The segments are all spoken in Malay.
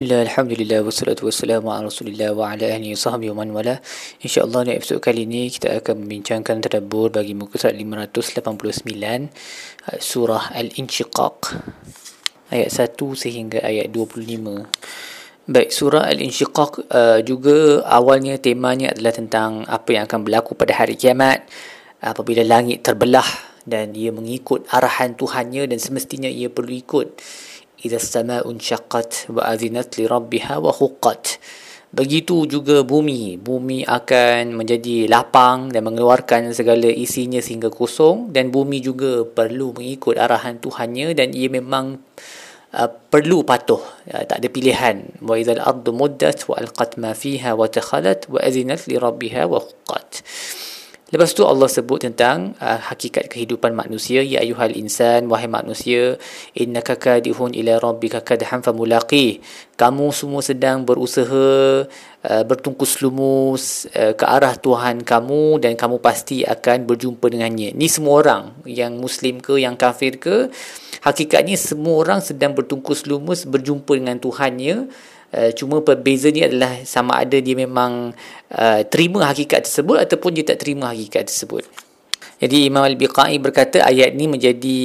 Alhamdulillah, wassalatu wassalamu ala rasulillah wa ala ahli sahbihi wa man wala. InsyaAllah dalam episod kali ini kita akan membincangkan tadabbur bagi muka surat 589 Surah Al-Inshiqaq ayat 1 sehingga ayat 25. Baik, Surah Al-Inshiqaq juga awalnya temanya adalah tentang apa yang akan berlaku pada hari kiamat apabila langit terbelah dan ia mengikut arahan Tuhannya dan semestinya ia perlu ikut. Idza as-sama'u unshaqqat wa adzinat li rabbiha wa huqqat. Begitu juga bumi akan menjadi lapang dan mengeluarkan segala isinya sehingga kosong, dan bumi juga perlu mengikut arahan Tuhannya dan ia memang perlu patuh, tak ada pilihan. Wa idzal ardu muddat wa alqat ma fiha wa takhalat wa adzinat li rabbiha wa huqqat. Lepas tu Allah sebut tentang hakikat kehidupan manusia. Ya ayuhal insan, wahai manusia, innaka kadihun ila rabbika kadhan famulaqih. Kamu semua sedang berusaha bertungkus lumus ke arah Tuhan kamu, dan kamu pasti akan berjumpa dengannya. Ni semua orang, yang Muslim ke, yang kafir ke, hakikatnya semua orang sedang bertungkus lumus berjumpa dengan Tuhannya. Cuma perbezaannya adalah sama ada dia memang terima hakikat tersebut ataupun dia tak terima hakikat tersebut. Jadi Imam Al-Biqai berkata ayat ni menjadi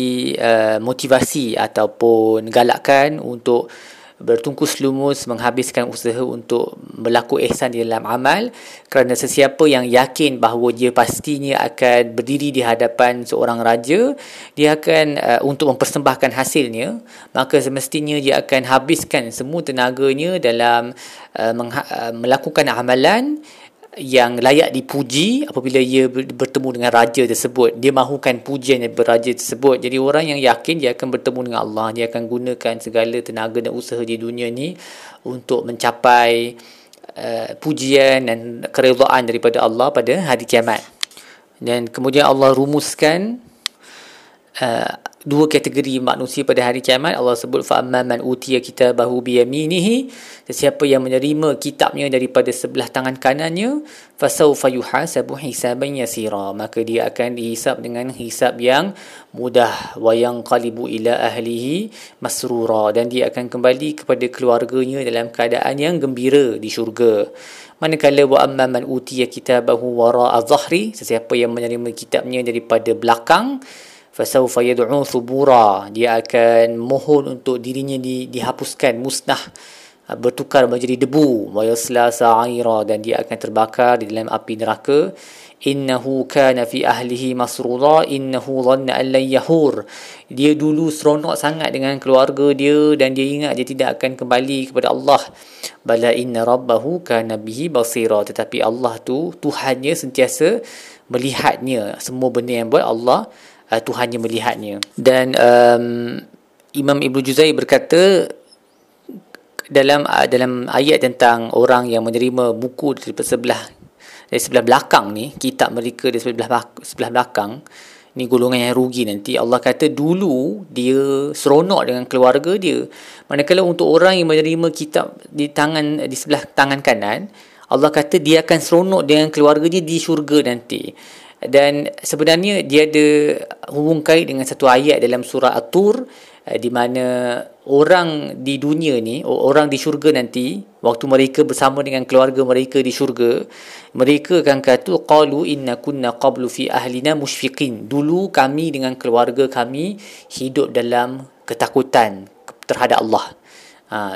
motivasi ataupun galakan untuk bertungkus lumus, menghabiskan usaha untuk berlaku ihsan di dalam amal, kerana sesiapa yang yakin bahawa dia pastinya akan berdiri di hadapan seorang raja, dia akan untuk mempersembahkan hasilnya, maka semestinya dia akan habiskan semua tenaganya dalam melakukan amalan yang layak dipuji apabila ia bertemu dengan raja tersebut. Dia mahukan pujian daripada raja tersebut. Jadi orang yang yakin dia akan bertemu dengan Allah, dia akan gunakan segala tenaga dan usaha di dunia ni untuk mencapai pujian dan keredaan daripada Allah pada hari kiamat. Dan kemudian Allah rumuskan dua kategori manusia pada hari kiamat. Allah sebut fa'amman man utiya kitabahu biyaminihi, sesiapa yang menerima kitabnya daripada sebelah tangan kanannya, fasawfa yuhasabu hisaban yasira, maka dia akan dihisab dengan hisab yang mudah, wa yanqalibu ila ahlihi masrura, dan dia akan kembali kepada keluarganya dalam keadaan yang gembira di syurga. Manakala wa'amman man utiya kitabahu wara'a dhahri, sesiapa yang menerima kitabnya daripada belakang, fasawfa yad'u thubura, dia akan mohon untuk dirinya dihapuskan, musnah, bertukar menjadi debu, wa yasla sa'ira, dan dia akan terbakar di dalam api neraka. Innahu kana fi ahlihi masrura innahu dhanna an la yahur, dia dulu seronok sangat dengan keluarga dia dan dia ingat dia tidak akan kembali kepada Allah. Bala inna rabbahu kana bihi basira, tetapi Allah tu, Tuhannya, sentiasa melihatnya, semua benda yang buat Allah, Tuhannya melihatnya. Dan Imam Ibnu Juzai berkata dalam ayat tentang orang yang menerima buku dari sebelah belakang ni, kitab mereka dari sebelah belakang ni, golongan yang rugi nanti. Allah kata dulu dia seronok dengan keluarga dia, manakala untuk orang yang menerima kitab di sebelah tangan kanan, Allah kata dia akan seronok dengan keluarganya di syurga nanti. Dan sebenarnya dia ada hubung kait dengan satu ayat dalam surah At-Tur, di mana orang di dunia ni, orang di syurga nanti, waktu mereka bersama dengan keluarga mereka di syurga, mereka akan kata qalu inna kunna qablu fi ahlina mushfiqin, dulu kami dengan keluarga kami hidup dalam ketakutan terhadap Allah.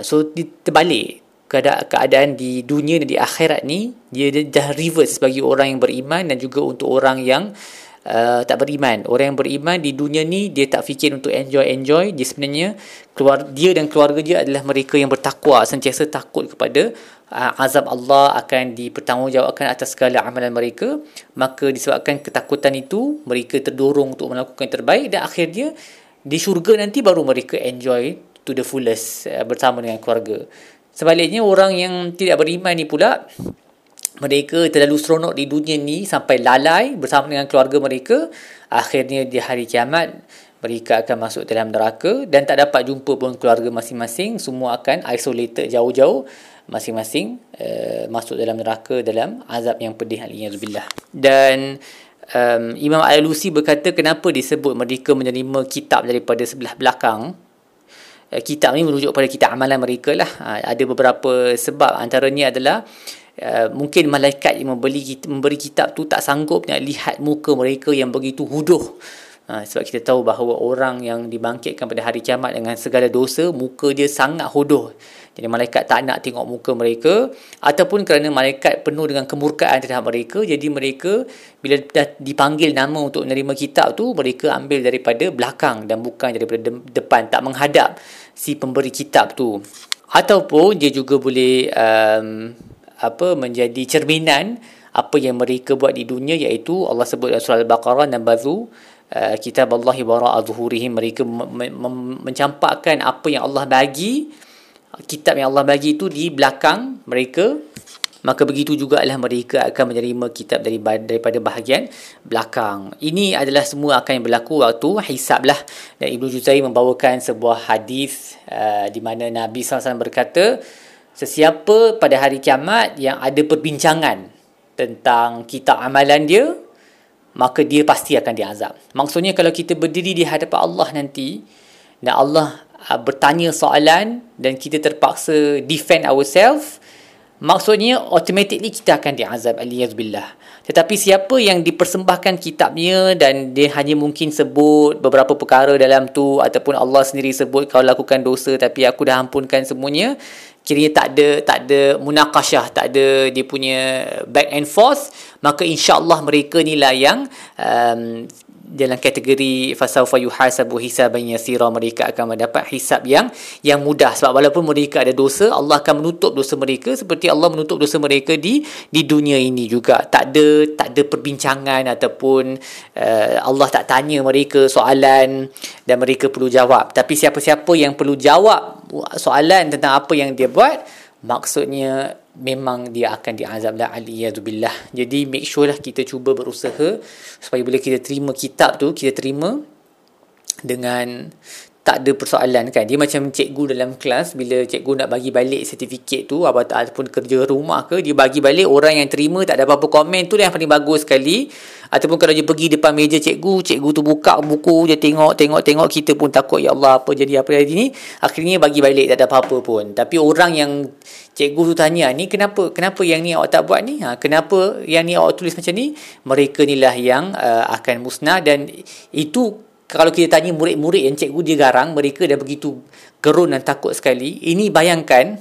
So terbalik keadaan di dunia dan di akhirat ni, dia dah reverse bagi orang yang beriman dan juga untuk orang yang tak beriman. Orang yang beriman di dunia ni, dia tak fikir untuk enjoy, dia sebenarnya dia dan keluarga dia adalah mereka yang bertakwa, sentiasa takut kepada azab Allah, akan dipertanggungjawabkan atas segala amalan mereka. Maka disebabkan ketakutan itu, mereka terdorong untuk melakukan yang terbaik, dan akhirnya di syurga nanti baru mereka enjoy to the fullest bersama dengan keluarga. Sebaliknya, orang yang tidak beriman ni pula, mereka terlalu seronok di dunia ni sampai lalai bersama dengan keluarga mereka. Akhirnya di hari kiamat, mereka akan masuk dalam neraka dan tak dapat jumpa pun keluarga masing-masing. Semua akan isolated jauh-jauh, masing-masing masuk dalam neraka dalam azab yang pedih. Alhamdulillah. Dan Imam Al-Alusi berkata kenapa disebut mereka menerima kitab daripada sebelah belakang, kitab ni merujuk pada kitab amalan mereka lah. Ada beberapa sebab, antaranya adalah mungkin malaikat yang memberi kitab tu tak sanggup nak lihat muka mereka yang begitu huduh. Sebab kita tahu bahawa orang yang dibangkitkan pada hari kiamat dengan segala dosa, muka dia sangat huduh. Jadi malaikat tak nak tengok muka mereka, ataupun kerana malaikat penuh dengan kemurkaan terhadap mereka. Jadi mereka bila dah dipanggil nama untuk menerima kitab tu, mereka ambil daripada belakang dan bukan daripada depan, tak menghadap si pemberi kitab tu. Ataupun dia juga boleh menjadi cerminan apa yang mereka buat di dunia, iaitu Allah sebut dalam surah Al-Baqarah, nabazu kitab Allahi wara'a zuhurihim, mereka mencampakkan apa yang Allah bagi, kitab yang Allah bagi itu di belakang mereka. Maka begitu jugalah mereka akan menerima kitab daripada bahagian belakang. Ini adalah semua akan berlaku waktu hisab lah. Dan Ibnu Juzai membawakan sebuah hadis di mana Nabi SAW berkata, sesiapa pada hari kiamat yang ada perbincangan tentang kitab amalan dia, maka dia pasti akan diazab. Maksudnya kalau kita berdiri di hadapan Allah nanti dan Allah bertanya soalan dan kita terpaksa defend ourselves, maksudnya automatically kita akan diazab, aliyazubillah. Tetapi siapa yang dipersembahkan kitabnya dan dia hanya mungkin sebut beberapa perkara dalam tu, ataupun Allah sendiri sebut kau lakukan dosa tapi aku dah ampunkan semuanya, kiranya tak ada munaqashah, tak ada dia punya back and forth, maka insya-Allah mereka inilah yang dalam kategori fasawfa yuhasabu hisaban yasira, mereka akan mendapat hisab yang mudah. Sebab walaupun mereka ada dosa, Allah akan menutup dosa mereka seperti Allah menutup dosa mereka di dunia ini juga. Tak ada perbincangan ataupun Allah tak tanya mereka soalan dan mereka perlu jawab. Tapi siapa-siapa yang perlu jawab soalan tentang apa yang dia buat, maksudnya memang dia akan diazab lah, aliyazubillah. Jadi make sure lah kita cuba berusaha supaya bila kita terima kitab tu, kita terima dengan tak ada persoalan kan. Dia macam cikgu dalam kelas, bila cikgu nak bagi balik sertifikat tu ataupun kerja rumah ke, dia bagi balik, orang yang terima tak ada apa-apa komen, tu yang paling bagus sekali. Ataupun kalau dia pergi depan meja cikgu tu buka buku, dia tengok, kita pun takut ya Allah apa jadi apa hari ni, akhirnya bagi balik tak ada apa-apa pun. Tapi orang yang cikgu tu tanya, ni kenapa yang ni awak tak buat ni? Kenapa yang ni awak tulis macam ni? Mereka inilah yang akan musnah. Dan itu kalau kita tanya murid-murid yang cikgu dia garang, mereka dah begitu gerun dan takut sekali. Ini bayangkan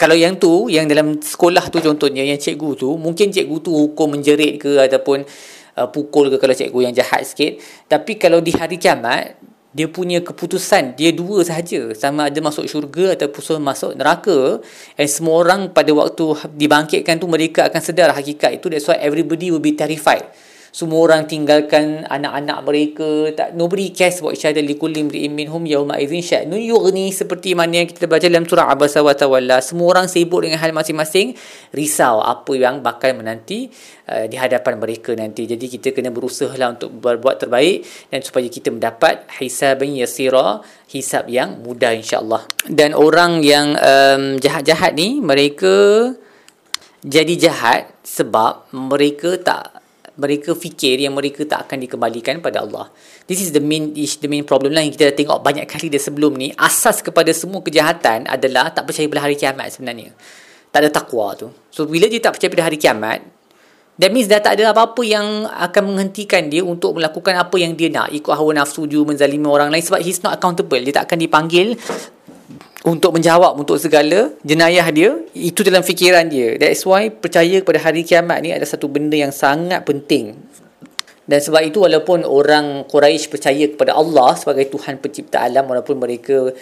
kalau yang tu, yang dalam sekolah tu contohnya, yang cikgu tu, mungkin cikgu tu hukum menjerit ke ataupun pukul ke kalau cikgu yang jahat sikit. Tapi kalau di hari kiamat, dia punya keputusan dia dua sahaja, sama ada masuk syurga ataupun masuk neraka. And semua orang pada waktu dibangkitkan tu, mereka akan sedar hakikat itu. That's why everybody will be terrified. Semua orang tinggalkan anak-anak mereka, nobody cares about each other. Likulli imri'in minhum yawma idzin sya'nun yughni, seperti mana yang kita baca dalam surah Abasa wa Tawalla. Semua orang sibuk dengan hal masing-masing, risau apa yang bakal menanti di hadapan mereka nanti. Jadi kita kena berusahalah untuk berbuat terbaik dan supaya kita mendapat hisaban yasira, hisab yang mudah insya-Allah. Dan orang yang jahat-jahat ni, mereka jadi jahat sebab mereka fikir yang mereka tak akan dikembalikan pada Allah. This is the main problem lah yang kita dah tengok banyak kali dah sebelum ni. Asas kepada semua kejahatan adalah tak percaya pada hari kiamat sebenarnya. Tak ada takwa tu. So bila dia tak percaya pada hari kiamat, that means dah tak ada apa-apa yang akan menghentikan dia untuk melakukan apa yang dia nak. Ikut hawa nafsu dia, menzalimi orang lain, sebab he's not accountable. Dia tak akan dipanggil untuk menjawab untuk segala jenayah dia. Itu dalam fikiran dia. That's why percaya kepada hari kiamat ni ada satu benda yang sangat penting. Dan sebab itu walaupun orang Quraisy percaya kepada Allah sebagai Tuhan pencipta alam, walaupun mereka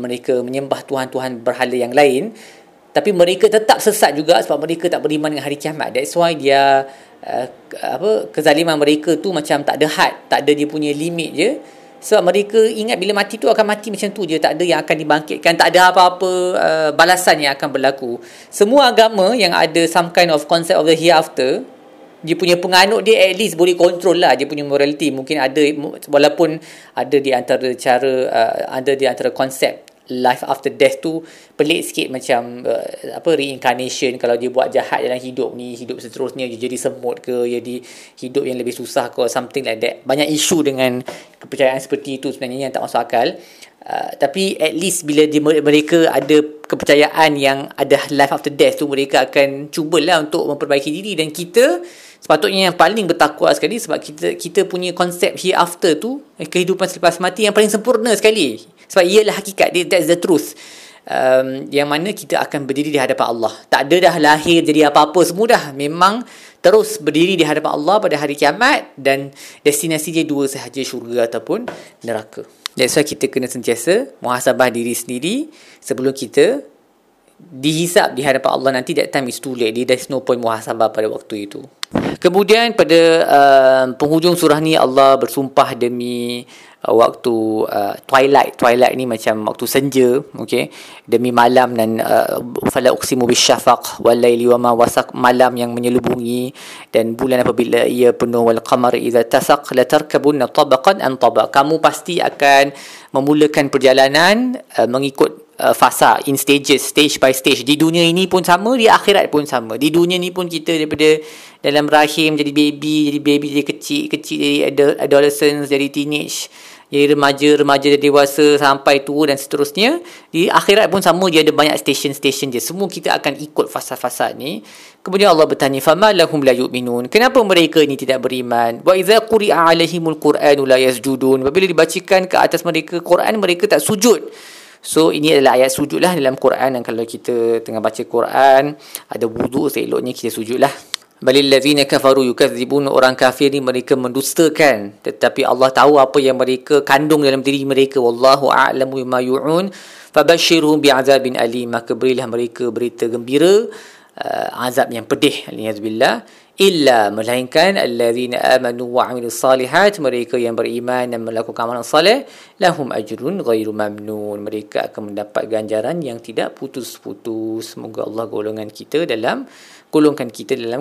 mereka menyembah tuhan-tuhan berhala yang lain, tapi mereka tetap sesat juga sebab mereka tak beriman dengan hari kiamat. That's why dia kezaliman mereka tu macam tak ada had, tak ada dia punya limit je. Sebab mereka ingat bila mati tu akan mati macam tu je, tak ada yang akan dibangkitkan, tak ada apa-apa balasan yang akan berlaku. Semua agama yang ada some kind of concept of the hereafter, dia punya penganut dia at least boleh control lah dia punya morality. Mungkin ada, walaupun ada di antara konsep life after death tu pelik sikit, macam reincarnation. Kalau dia buat jahat dalam hidup ni, hidup seterusnya dia jadi semut ke, jadi hidup yang lebih susah ke, something like that. Banyak isu dengan kepercayaan seperti itu sebenarnya yang tak masuk akal. Tapi at least bila mereka ada kepercayaan yang ada life after death tu, mereka akan cubalah untuk memperbaiki diri. Dan kita sepatutnya yang paling bertakwa sekali, sebab kita punya konsep hereafter tu, kehidupan selepas mati yang paling sempurna sekali. Sebab ialah hakikat, that's the truth. Yang mana kita akan berdiri di hadapan Allah. Tak ada dah lahir jadi apa-apa semua dah. Memang terus berdiri di hadapan Allah pada hari kiamat, dan destinasi dia dua sahaja, syurga ataupun neraka. That's why kita kena sentiasa muhasabah diri sendiri sebelum kita dihisap di hadapan Allah nanti. That time is too late. There's no point muhasabah pada waktu itu. Kemudian pada penghujung surah ni, Allah bersumpah demi waktu twilight ni macam waktu senja, okey, demi malam dan fala uqsimu bisyafaq wallaili wama wasaq, malam yang menyelubungi, dan bulan apabila ia penuh, wal qamari idza tasaq latarkabunna tabaqan an tabaq, kamu pasti akan memulakan perjalanan mengikut fasa, in stages, stage by stage. Di dunia ini pun sama, di akhirat pun sama. Di dunia ni pun kita daripada dalam rahim jadi baby, jadi kecil, jadi adolescence, jadi teenage, jadi remaja, jadi dewasa, sampai tua dan seterusnya. Di akhirat pun sama, dia ada banyak station dia. Semua kita akan ikut fasa-fasa ni. Kemudian Allah bertanya, fama lahum la yu'minun, kenapa mereka ni tidak beriman? Wa idza quri'a alaihimul qur'anu la yasjudun, apabila dibacakan ke atas mereka Quran, mereka tak sujud. So ini adalah ayat sujudlah dalam Quran, dan kalau kita tengah baca Quran ada wuduk, seeloknya kita sujudlah. Balillazina kafaru yukadzibun, orang kafir ni mereka mendustakan, tetapi Allah tahu apa yang mereka kandung dalam diri mereka. Wallahu a'lamu bima yu'un fabashshirhum bi'adzabin alim, maka berilah mereka berita gembira azab yang pedih, aliyazbillah, illa melainkan allazina amanu wa 'amilus salihat, mereka yang beriman dan melakukan amalan soleh, lahum ajrun ghairu mamnun, mereka akan mendapat ganjaran yang tidak putus-putus. Semoga Allah golongkan kita dalam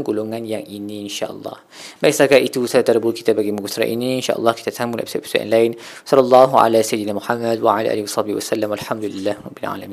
golongan yang ini, insya-Allah. Baik, setakat itu saya tadabbur kita bagi muka surat ini, insya-Allah kita sambung episod-episod lain. Sallallahu alaihi wasallam Muhammad wa ala alihi wasallam, alhamdulillah rabbil alamin.